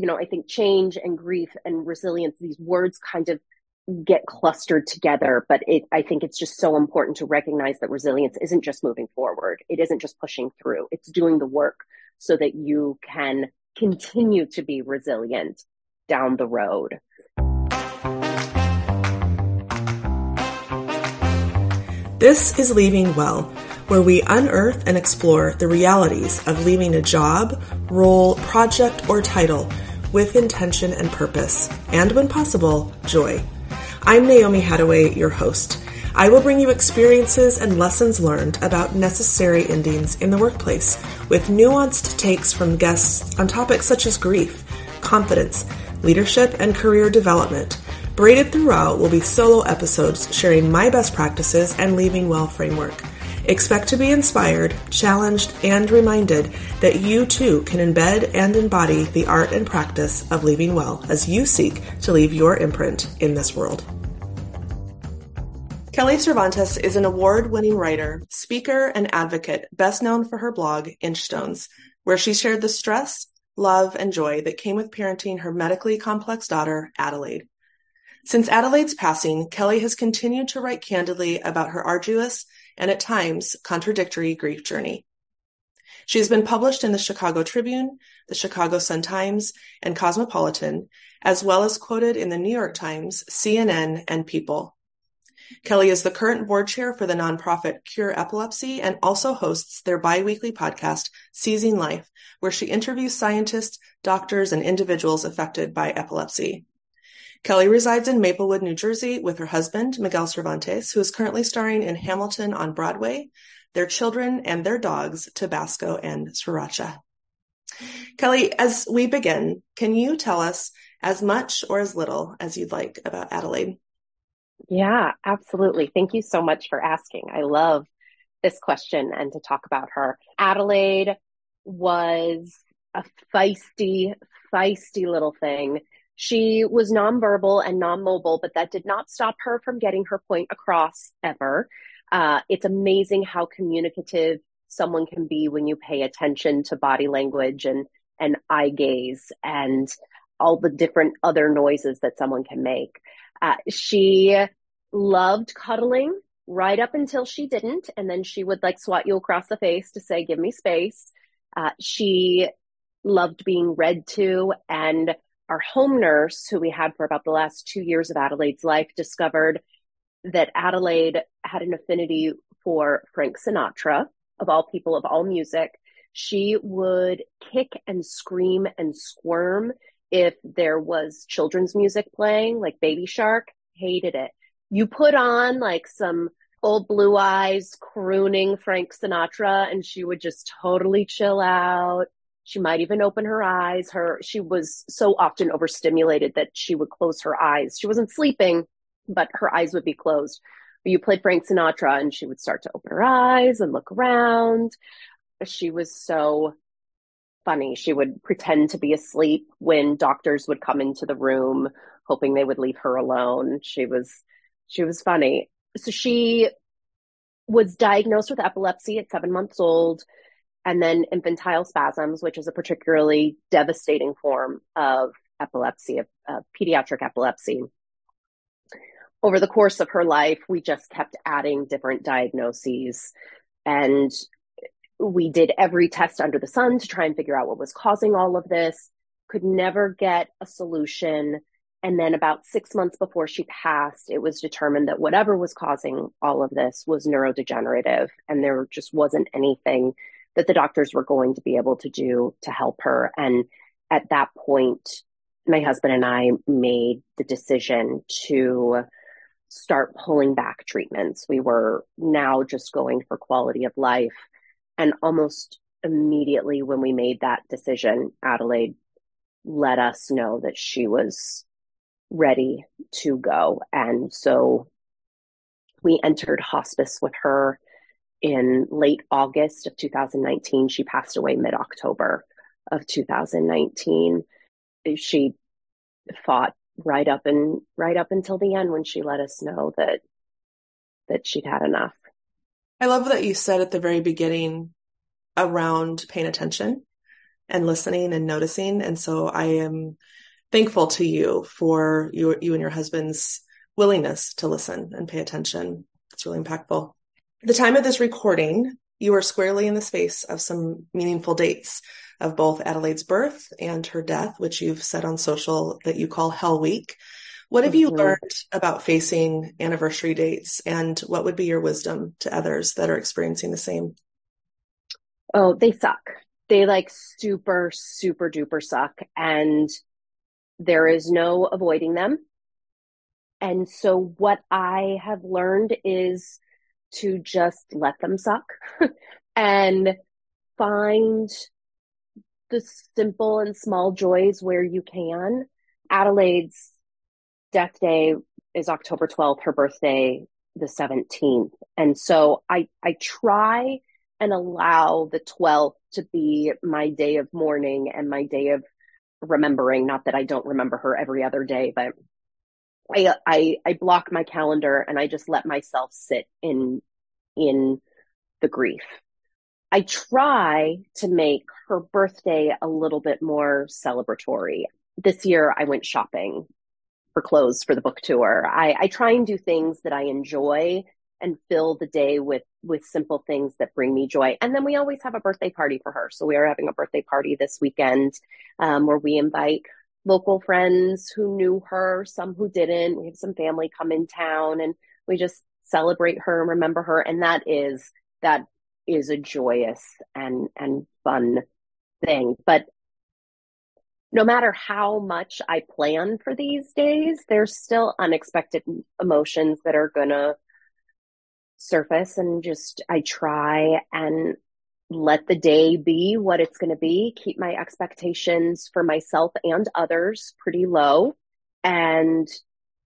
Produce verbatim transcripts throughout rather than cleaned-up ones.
you know, I think change and grief and resilience, these words kind of get clustered together. But it, I think it's just so important to recognize that resilience isn't just moving forward. It isn't just pushing through. It's doing the work so that you can continue to be resilient down the road. This is Leaving Well, where we unearth and explore the realities of leaving a job, role, project, or title with intention and purpose, and when possible, joy. I'm Naomi Hadaway, your host. I will bring you experiences and lessons learned about necessary endings in the workplace with nuanced takes from guests on topics such as grief, confidence, leadership, and career development. Braided throughout will be solo episodes sharing my best practices and Leaving Well framework. Expect to be inspired, challenged, and reminded that you too can embed and embody the art and practice of Leaving Well as you seek to leave your imprint in this world. Kelly Cervantes is an award-winning writer, speaker, and advocate, best known for her blog, Inchstones, where she shared the stress, love, and joy that came with parenting her medically complex daughter, Adelaide. Since Adelaide's passing, Kelly has continued to write candidly about her arduous and at times contradictory grief journey. She has been published in the Chicago Tribune, the Chicago Sun-Times, and Cosmopolitan, as well as quoted in the New York Times, C N N, and People. Kelly is the current board chair for the nonprofit Cure Epilepsy and also hosts their bi-weekly podcast, Seizing Life, where she interviews scientists, doctors, and individuals affected by epilepsy. Kelly resides in Maplewood, New Jersey, with her husband, Miguel Cervantes, who is currently starring in Hamilton on Broadway, their children, and their dogs, Tabasco and Sriracha. Kelly, as we begin, can you tell us as much or as little as you'd like about Adelaide? Yeah, absolutely. Thank you so much for asking. I love this question and to talk about her. Adelaide was a feisty, feisty little thing. She was nonverbal and non-mobile, but that did not stop her from getting her point across ever. Uh, it's amazing how communicative someone can be when you pay attention to body language and, and eye gaze and all the different other noises that someone can make. Uh, she loved cuddling right up until she didn't. And then she would like swat you across the face to say, give me space. Uh, she loved being read to, and our home nurse, who we had for about the last two years of Adelaide's life, discovered that Adelaide had an affinity for Frank Sinatra, of all people, of all music. She would kick and scream and squirm if there was children's music playing, like Baby Shark. Hated it. You put on like some old Blue Eyes crooning Frank Sinatra, and she would just totally chill out. She might even open her eyes. Her, she was so often overstimulated that she would close her eyes. She wasn't sleeping, but her eyes would be closed. You played Frank Sinatra and she would start to open her eyes and look around. She was so funny. She would pretend to be asleep when doctors would come into the room, hoping they would leave her alone. She was, she was funny. So she was diagnosed with epilepsy at seven months old. And then infantile spasms, which is a particularly devastating form of epilepsy, of, of pediatric epilepsy. Over the course of her life, we just kept adding different diagnoses. And we did every test under the sun to try and figure out what was causing all of this. Could never get a solution. And then about six months before she passed, it was determined that whatever was causing all of this was neurodegenerative. And there just wasn't anything that the doctors were going to be able to do to help her. And at that point, my husband and I made the decision to start pulling back treatments. We were now just going for quality of life. And almost immediately when we made that decision, Adelaide let us know that she was ready to go. And so we entered hospice with her in late August of two thousand nineteen, she passed away mid-October of two thousand nineteen. She fought right up and right up until the end when she let us know that that she'd had enough. I love that you said at the very beginning around paying attention and listening and noticing. And so I am thankful to you for your, you and your husband's willingness to listen and pay attention. It's really impactful. At the time of this recording, you are squarely in the space of some meaningful dates of both Adelaide's birth and her death, which you've said on social that you call Hell Week. What have mm-hmm. you learned about facing anniversary dates, and what would be your wisdom to others that are experiencing the same? Oh, they suck. They like super, super duper suck, and there is no avoiding them. And so what I have learned is to just let them suck and find the simple and small joys where you can. Adelaide's death day is October twelfth, her birthday the seventeenth. And so I, I try and allow the twelfth to be my day of mourning and my day of remembering. Not that I don't remember her every other day, but I, I, I block my calendar and I just let myself sit in, in the grief. I try to make her birthday a little bit more celebratory. This year I went shopping for clothes for the book tour. I, I try and do things that I enjoy and fill the day with, with simple things that bring me joy. And then we always have a birthday party for her. So we are having a birthday party this weekend, um, where we invite local friends who knew her, some who didn't. We have some family come in town and we just celebrate her and remember her. And that is, that is a joyous and, and fun thing. But no matter how much I plan for these days, there's still unexpected emotions that are going to surface, and just, I try and let the day be what it's going to be, keep my expectations for myself and others pretty low, and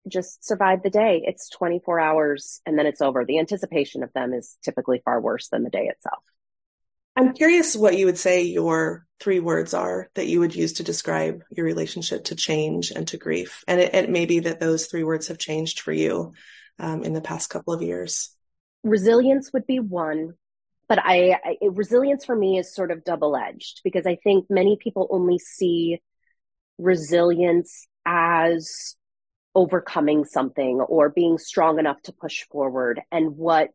just survive the day. It's twenty-four hours and then it's over. The anticipation of them is typically far worse than the day itself. I'm curious what you would say your three words are that you would use to describe your relationship to change and to grief. And it, it may be that those three words have changed for you um, in the past couple of years. Resilience would be one. But I, I, resilience for me is sort of double-edged, because I think many people only see resilience as overcoming something or being strong enough to push forward. And what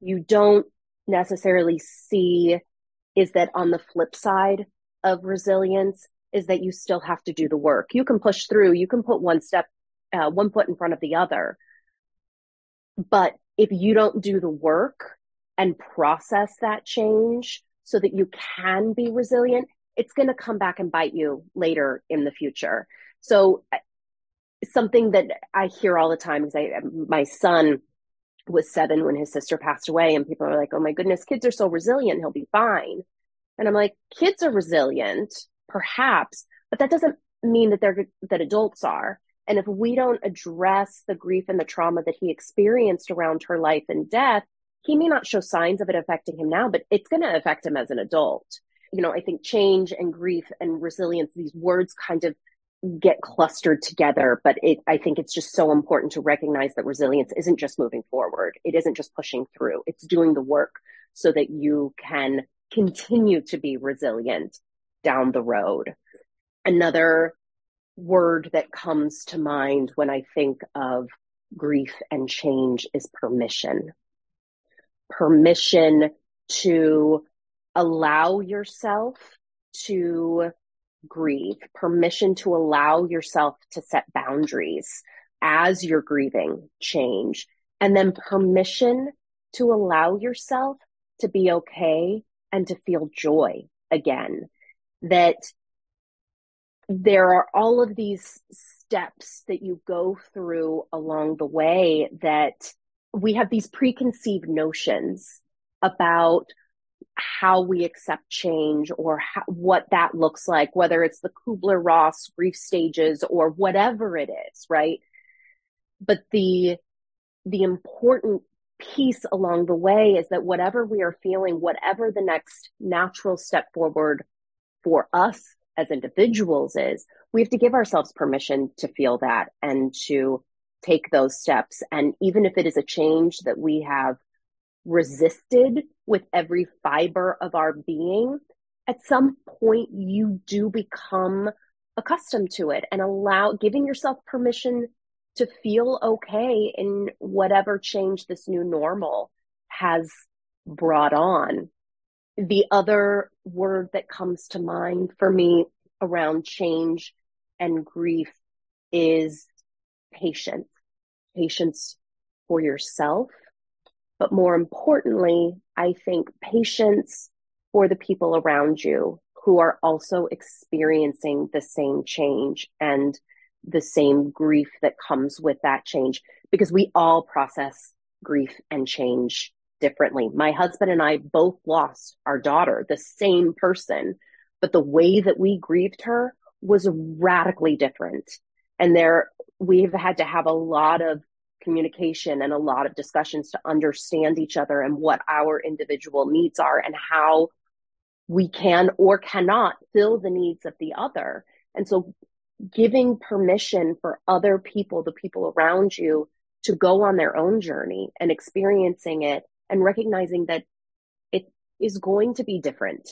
you don't necessarily see is that on the flip side of resilience is that you still have to do the work. You can push through, you can put one step, uh, one foot in front of the other. But if you don't do the work and process that change so that you can be resilient, it's going to come back and bite you later in the future. So something that I hear all the time is I, my son was seven when his sister passed away, and people are like, oh my goodness, kids are so resilient, he'll be fine. And I'm like, kids are resilient, perhaps, but that doesn't mean that they're, that adults are. And if we don't address the grief and the trauma that he experienced around her life and death, he may not show signs of it affecting him now, but it's going to affect him as an adult. You know, I think change and grief and resilience, these words kind of get clustered together, but it, I think it's just so important to recognize that resilience isn't just moving forward. It isn't just pushing through. It's doing the work so that you can continue to be resilient down the road. Another word that comes to mind when I think of grief and change is permission. Permission to allow yourself to grieve, permission to allow yourself to set boundaries as you're grieving change, and then permission to allow yourself to be okay and to feel joy again. That there are all of these steps that you go through along the way that we have these preconceived notions about how we accept change or how, what that looks like, whether it's the Kubler-Ross grief stages or whatever it is, right? But the the important piece along the way is that whatever we are feeling, whatever the next natural step forward for us as individuals is, we have to give ourselves permission to feel that and to take those steps. And even if it is a change that we have resisted with every fiber of our being, at some point you do become accustomed to it and allow, giving yourself permission to feel okay in whatever change this new normal has brought on. The other word that comes to mind for me around change and grief is patience. Patience for yourself, but more importantly, I think patience for the people around you who are also experiencing the same change and the same grief that comes with that change, because we all process grief and change differently. My husband and I both lost our daughter, the same person, but the way that we grieved her was radically different. And there, we've had to have a lot of communication and a lot of discussions to understand each other and what our individual needs are and how we can or cannot fill the needs of the other. And so giving permission for other people, the people around you, to go on their own journey and experiencing it and recognizing that it is going to be different.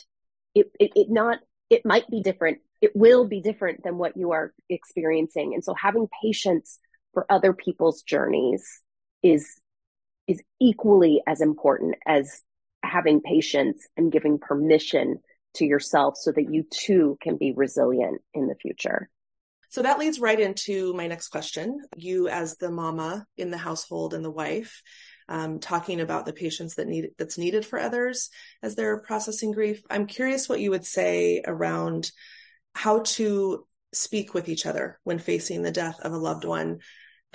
It, it, it not, it might be different. It will be different than what you are experiencing. And so having patience for other people's journeys is, is equally as important as having patience and giving permission to yourself so that you too can be resilient in the future. So that leads right into my next question. You, as the mama in the household and the wife, um, talking about the patience that need, that's needed for others as they're processing grief. I'm curious what you would say around how to speak with each other when facing the death of a loved one.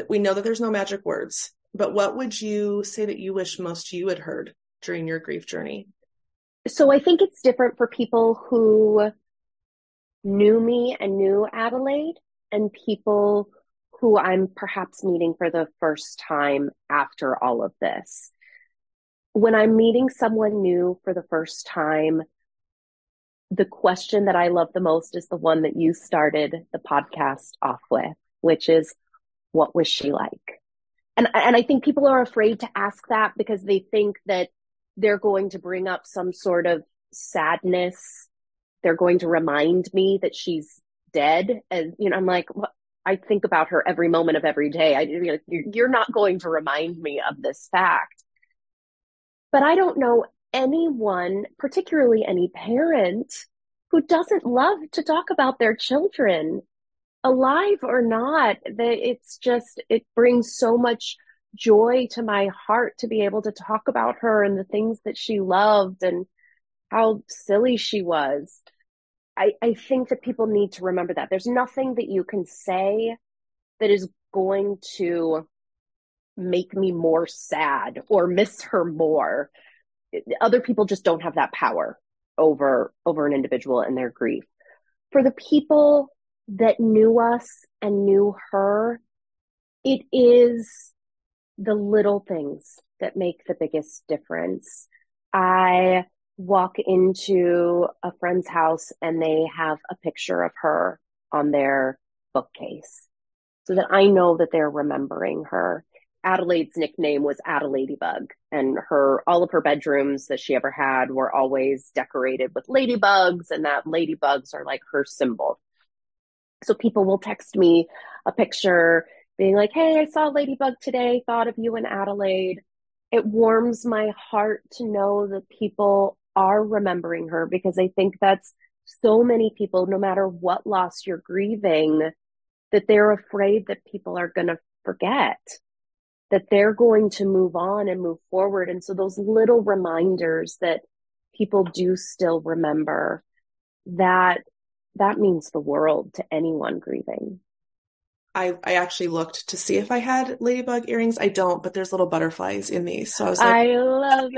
We know that there's no magic words, but what would you say that you wish most you had heard during your grief journey? So I think it's different for people who knew me and knew Adelaide and people who I'm perhaps meeting for the first time after all of this. When I'm meeting someone new for the first time, the question that I love the most is the one that you started the podcast off with, which is, what was she like? And, and I think people are afraid to ask that because they think that they're going to bring up some sort of sadness. They're going to remind me that she's dead. And, you know, I'm like, well, I think about her every moment of every day. I, you know, you're not going to remind me of this fact. But I don't know anyone, particularly any parent, who doesn't love to talk about their children, alive or not. That it's just, it brings so much joy to my heart to be able to talk about her and the things that she loved and how silly she was. I, I think that people need to remember that. There's nothing that you can say that is going to make me more sad or miss her more. Other people just don't have that power over, over an individual and their grief. For the people that knew us and knew her, it is the little things that make the biggest difference. I walk into a friend's house and they have a picture of her on their bookcase so that I know that they're remembering her. Adelaide's nickname was Adelaidebug, and her, all of her bedrooms that she ever had were always decorated with ladybugs, and that ladybugs are like her symbol. So people will text me a picture being like, hey, I saw a ladybug today, thought of you in Adelaide. It warms my heart to know that people are remembering her, because I think that's so many people, no matter what loss you're grieving, that they're afraid that people are going to forget, that they're going to move on and move forward. And so those little reminders that people do still remember, that that means the world to anyone grieving. I, I actually looked to see if I had ladybug earrings. I don't, but there's little butterflies in these. So I was like, I love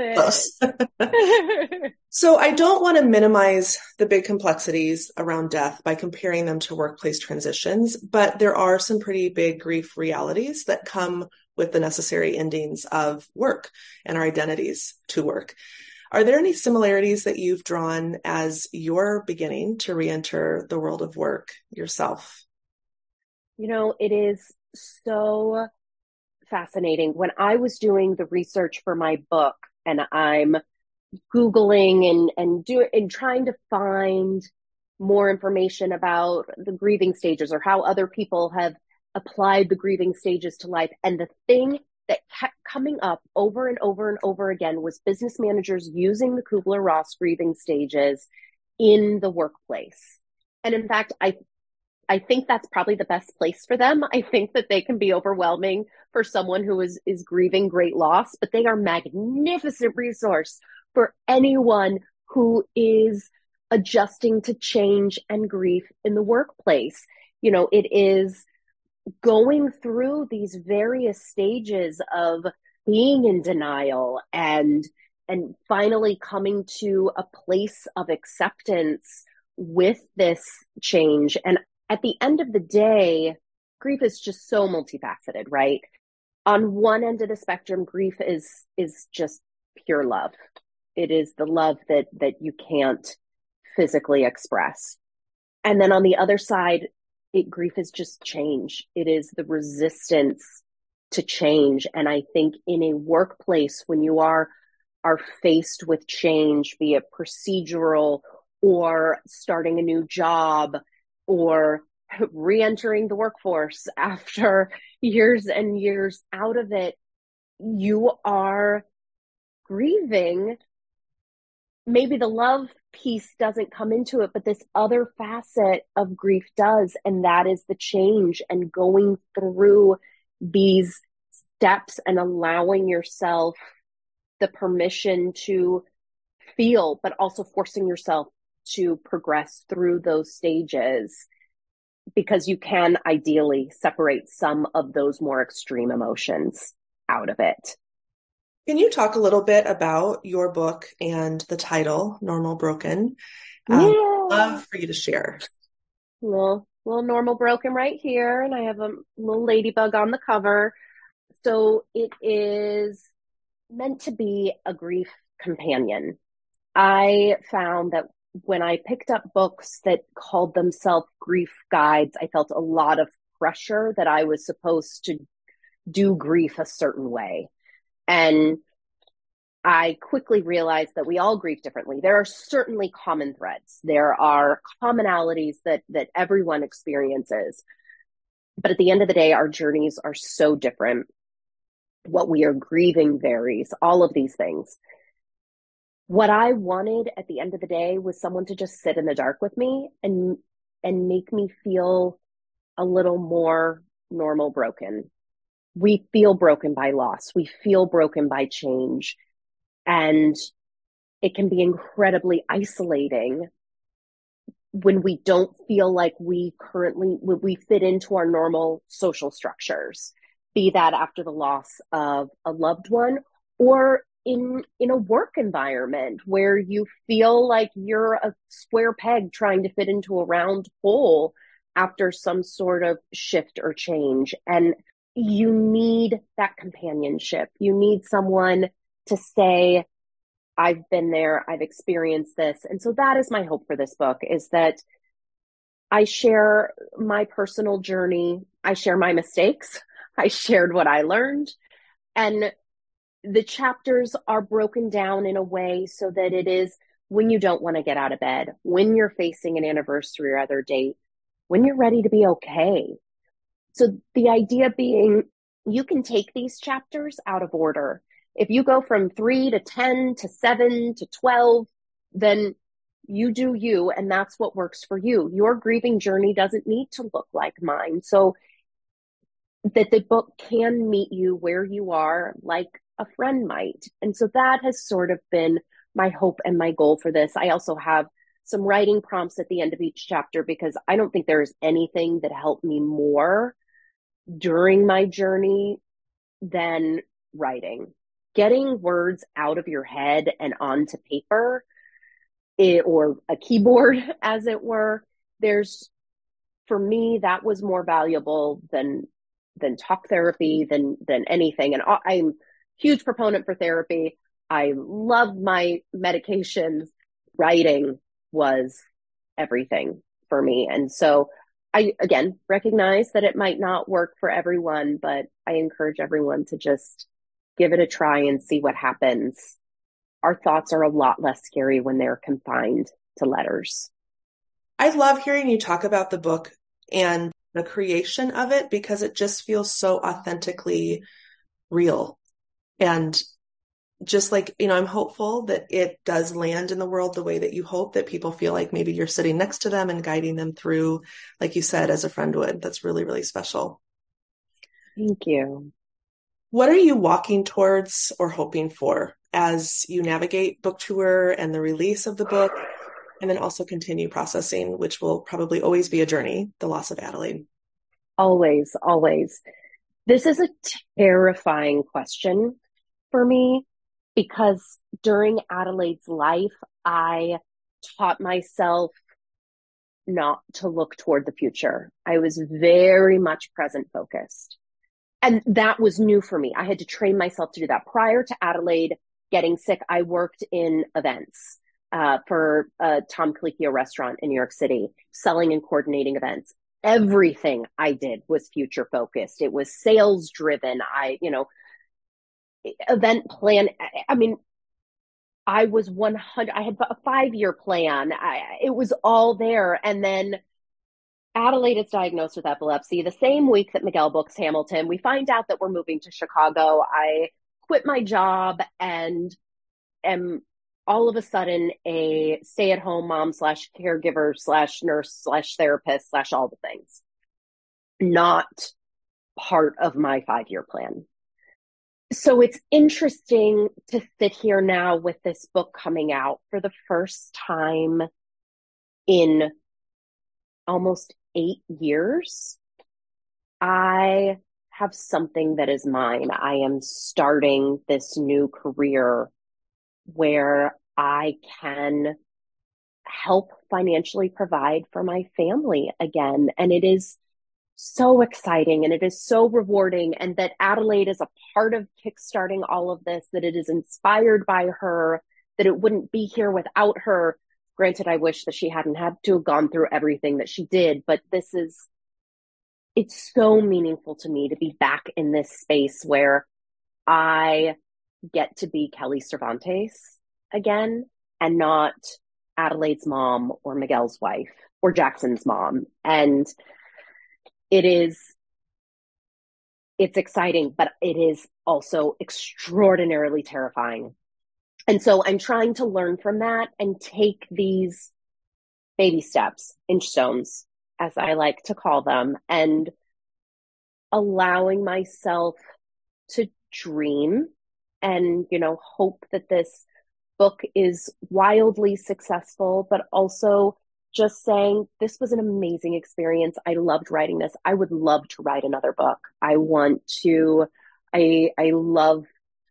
it. So I don't want to minimize the big complexities around death by comparing them to workplace transitions, but there are some pretty big grief realities that come with the necessary endings of work and our identities to work. Are there any similarities that you've drawn as you're beginning to re-enter the world of work yourself? You know, it is so fascinating. When I was doing the research for my book, and I'm Googling and, and do and trying to find more information about the grieving stages or how other people have applied the grieving stages to life. And the thing that kept coming up over and over and over again was business managers using the Kubler-Ross grieving stages in the workplace. And in fact, I I think that's probably the best place for them. I think that they can be overwhelming for someone who is, is grieving great loss, but they are a magnificent resource for anyone who is adjusting to change and grief in the workplace. You know, it is going through these various stages of being in denial and and finally coming to a place of acceptance with this change. And at the end of the day, grief is just so multifaceted, right? On one end of the spectrum, grief is is just pure love. It is the love that that you can't physically express. And then on the other side, it grief is just change. It is the resistance to change. And I think in a workplace, when you are are faced with change, be it procedural or starting a new job, or re-entering the workforce after years and years out of it, you are grieving. Maybe the love piece doesn't come into it, but this other facet of grief does, and that is the change and going through these steps and allowing yourself the permission to feel, but also forcing yourself to progress through those stages, because you can ideally separate some of those more extreme emotions out of it. Can you talk a little bit about your book and the title, Normal Broken? Um, yeah. I'd love for you to share. Little, little Normal Broken right here, and I have a little ladybug on the cover. So it is meant to be a grief companion. I found that when I picked up books that called themselves grief guides, I felt a lot of pressure that I was supposed to do grief a certain way. And I quickly realized that we all grieve differently. There are certainly common threads. There are commonalities that, that everyone experiences. But at the end of the day, our journeys are so different. What we are grieving varies, all of these things. What I wanted at the end of the day was someone to just sit in the dark with me and and make me feel a little more normal broken. We feel broken by loss. We feel broken by change. And it can be incredibly isolating when we don't feel like we currently, when we fit into our normal social structures, be that after the loss of a loved one or in in a work environment where you feel like you're a square peg trying to fit into a round hole after some sort of shift or change. And you need that companionship. You need someone to say, I've been there, I've experienced this. And so that is my hope for this book, is that I share my personal journey. I share my mistakes. I shared what I learned. And the chapters are broken down in a way so that it is when you don't want to get out of bed, when you're facing an anniversary or other date, when you're ready to be okay. So the idea being you can take these chapters out of order. If you go from three to ten to seven to twelve, then you do you, and that's what works for you. Your grieving journey doesn't need to look like mine. So that the book can meet you where you are, like a friend might. And so that has sort of been my hope and my goal for this. I also have some writing prompts at the end of each chapter, because I don't think there is anything that helped me more during my journey than writing. Getting words out of your head and onto paper, it, or a keyboard, as it were, there's, for me, that was more valuable than than talk therapy, than than anything. And I'm huge proponent for therapy. I love my medications. Writing was everything for me. And so I, again, recognize that it might not work for everyone, but I encourage everyone to just give it a try and see what happens. our thoughts are a lot less scary when they're confined to letters. I love hearing you talk about the book and the creation of it, because it just feels so authentically real. And just like, you know, I'm hopeful that it does land in the world the way that you hope, that people feel like maybe you're sitting next to them and guiding them through, like you said, as a friend would. That's really, really special. Thank you. What are you walking towards or hoping for as you navigate book tour and the release of the book, and then also continue processing, which will probably always be a journey, the loss of Adelaide? Always, always. This is a terrifying question for me, because during Adelaide's life, I taught myself not to look toward the future. I was very much present focused. And that was new for me. I had to train myself to do that. Prior to Adelaide getting sick, I worked in events uh, for a Tom Colicchio restaurant in New York City, selling and coordinating events. Everything I did was future focused. It was sales driven. I, you know, event plan. I mean, I was one hundred, I had a five year plan. I, it was all there. And then Adelaide is diagnosed with epilepsy. The same week that Miguel books Hamilton, we find out that we're moving to Chicago. I quit my job and am all of a sudden a stay-at-home mom slash caregiver slash nurse slash therapist slash all the things. Not part of my five-year plan. So it's interesting to sit here now with this book coming out for the first time in almost eight years. I have something that is mine. I am starting this new career where I can help financially provide for my family again. And it is so exciting and it is so rewarding. And that Adelaide is a part of kickstarting all of this, that it is inspired by her, that it wouldn't be here without her. Granted, I wish that she hadn't had to have gone through everything that she did, but this is, it's so meaningful to me to be back in this space where I get to be Kelly Cervantes again, and not Adelaide's mom or Miguel's wife or Jackson's mom. And it is, it's exciting, but it is also extraordinarily terrifying. And so I'm trying to learn from that and take these baby steps, Inchstones, as I like to call them, and allowing myself to dream. And, you know, hope that this book is wildly successful, but also just saying, this was an amazing experience. I loved writing this. I would love to write another book. I want to, I, I love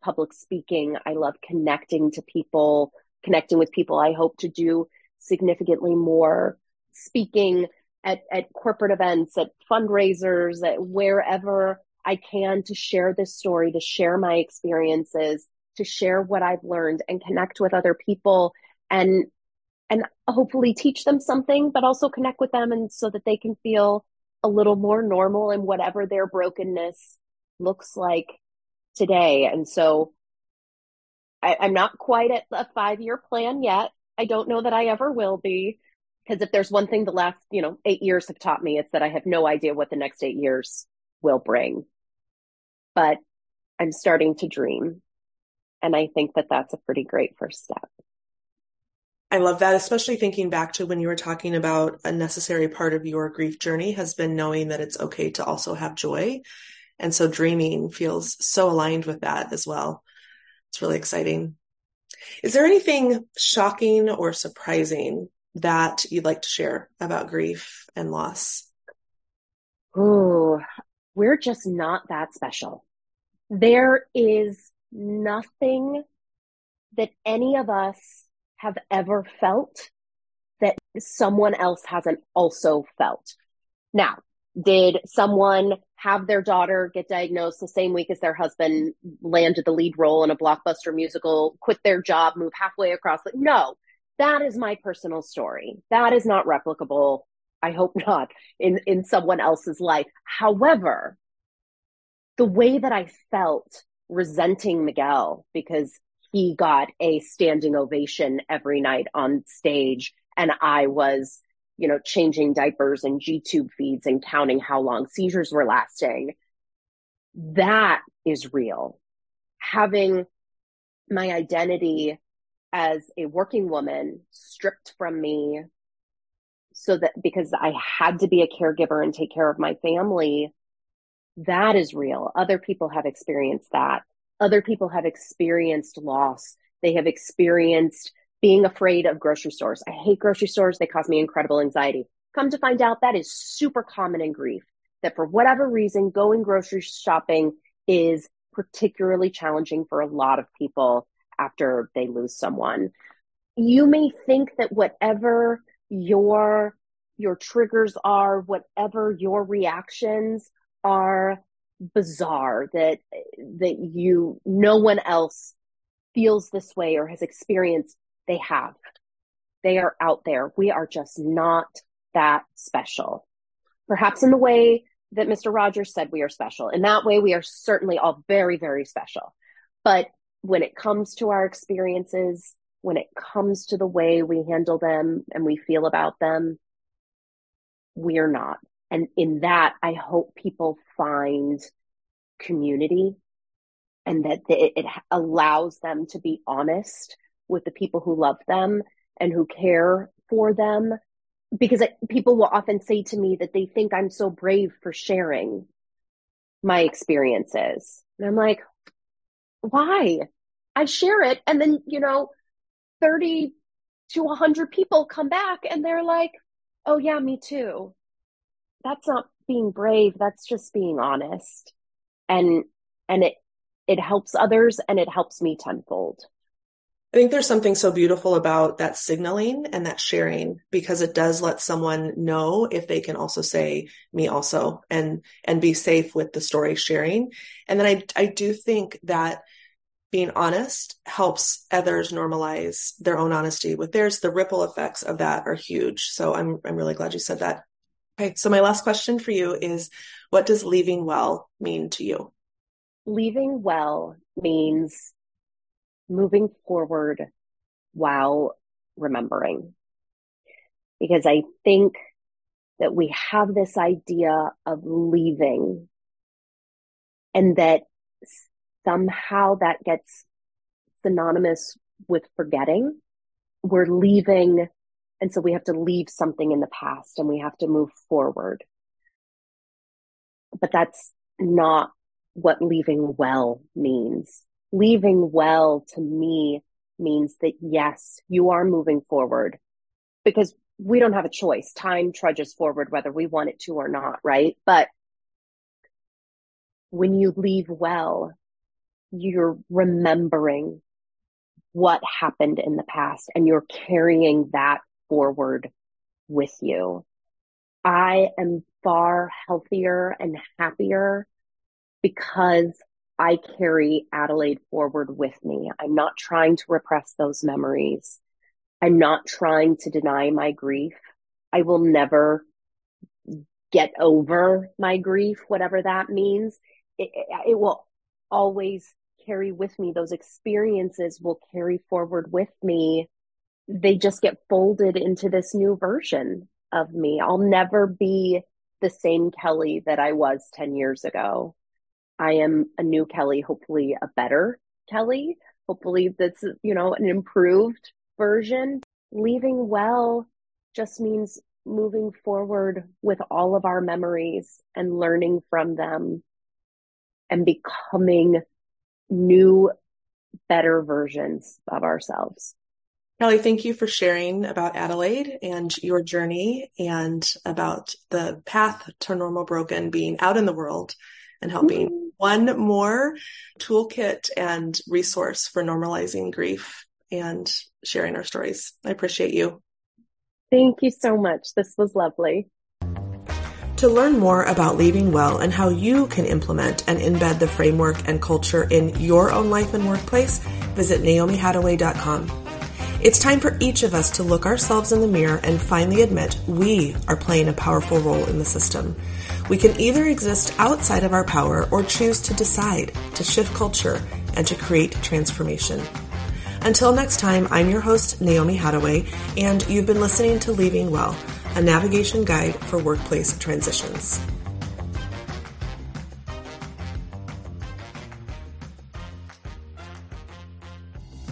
public speaking. I love connecting to people, connecting with people. I hope to do significantly more speaking at, at corporate events, at fundraisers, at wherever I can, to share this story, to share my experiences, to share what I've learned and connect with other people, and and hopefully teach them something, but also connect with them, and so that they can feel a little more normal in whatever their brokenness looks like today. And so I, I'm not quite at a five-year plan yet. I don't know that I ever will be, because if there's one thing the last, you know, eight years have taught me, it's that I have no idea what the next eight years will bring. But I'm starting to dream. And I think that that's a pretty great first step. I love that, especially thinking back to when you were talking about a necessary part of your grief journey has been knowing that it's okay to also have joy. And so dreaming feels so aligned with that as well. It's really exciting. Is there anything shocking or surprising that you'd like to share about grief and loss? Ooh. We're just not that special. There is nothing that any of us have ever felt that someone else hasn't also felt. Now, did someone have their daughter get diagnosed the same week as their husband landed the lead role in a blockbuster musical, quit their job, move halfway across? No, that is my personal story. That is not replicable. I hope not, in, in someone else's life. However, the way that I felt resenting Miguel because he got a standing ovation every night on stage. And I was, you know, changing diapers and G-tube feeds and counting how long seizures were lasting. That is real. Having my identity as a working woman stripped from me so that because I had to be a caregiver and take care of my family, that is real. Other people have experienced that. Other people have experienced loss. They have experienced being afraid of grocery stores. I hate grocery stores. They cause me incredible anxiety. Come to find out that is super common in grief, that for whatever reason, going grocery shopping is particularly challenging for a lot of people after they lose someone. You may think that whatever your, your triggers are, whatever your reactions are bizarre, that, that you, no one else feels this way or has experienced. They have. They are out there. We are just not that special. Perhaps in the way that Mister Rogers said we are special. In that way, we are certainly all very, very special. But when it comes to our experiences, when it comes to the way we handle them and we feel about them, we're not. And in that, I hope people find community and that it allows them to be honest with the people who love them and who care for them. Because it, people will often say to me that they think I'm so brave for sharing my experiences. And I'm like, why? I share it. And then, you know, thirty to one hundred people come back and they're like, oh yeah, me too. That's not being brave. That's just being honest. And, and it, it helps others and it helps me tenfold. I think there's something so beautiful about that signaling and that sharing, because it does let someone know if they can also say me also and, and be safe with the story sharing. And then I, I do think that being honest helps others normalize their own honesty with theirs. The ripple effects of that are huge. So I'm, I'm really glad you said that. Okay. So my last question for you is, what does leaving well mean to you? Leaving well means moving forward while remembering. Because I think that we have this idea of leaving and that somehow that gets synonymous with forgetting. We're leaving, and so we have to leave something in the past and we have to move forward. But that's not what leaving well means. Leaving well to me means that, yes, you are moving forward because we don't have a choice. Time trudges forward whether we want it to or not, right? But when you leave well, you're remembering what happened in the past and you're carrying that forward with you. I am far healthier and happier because I carry Adelaide forward with me. I'm not trying to repress those memories. I'm not trying to deny my grief. I will never get over my grief, whatever that means. It, it will always carry with me. Those experiences will carry forward with me. They just get folded into this new version of me. I'll never be the same Kelly that I was ten years ago. I am a new Kelly, hopefully a better Kelly. Hopefully that's, you know, an improved version. Leaving well just means moving forward with all of our memories and learning from them and becoming new, better versions of ourselves. Kelly, thank you for sharing about Adelaide and your journey and about the path to Normal Broken being out in the world and helping mm-hmm. one more toolkit and resource for normalizing grief and sharing our stories. I appreciate you. Thank you so much. This was lovely. To learn more about leaving well and how you can implement and embed the framework and culture in your own life and workplace, visit Naomi Hadaway dot com. It's time for each of us to look ourselves in the mirror and finally admit we are playing a powerful role in the system. We can either exist outside of our power or choose to decide, to shift culture, and to create transformation. Until next time, I'm your host, Naomi Hadaway, and you've been listening to Leaving Well, a navigation guide for workplace transitions.